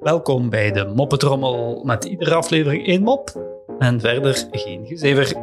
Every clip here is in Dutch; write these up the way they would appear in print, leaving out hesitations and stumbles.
Welkom bij de Moppetrommel, met iedere aflevering 1 mop en verder geen gezever.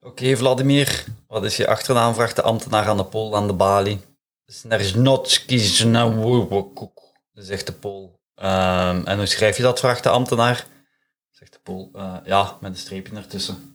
Oké, Vladimir, wat is je achternaam? Vraagt de ambtenaar aan de Pool aan de balie. Snersnotski Znawowokoek, zegt de Pool. En hoe schrijf je dat? Vraagt de ambtenaar. Zegt de Pool, ja, met een streepje ertussen.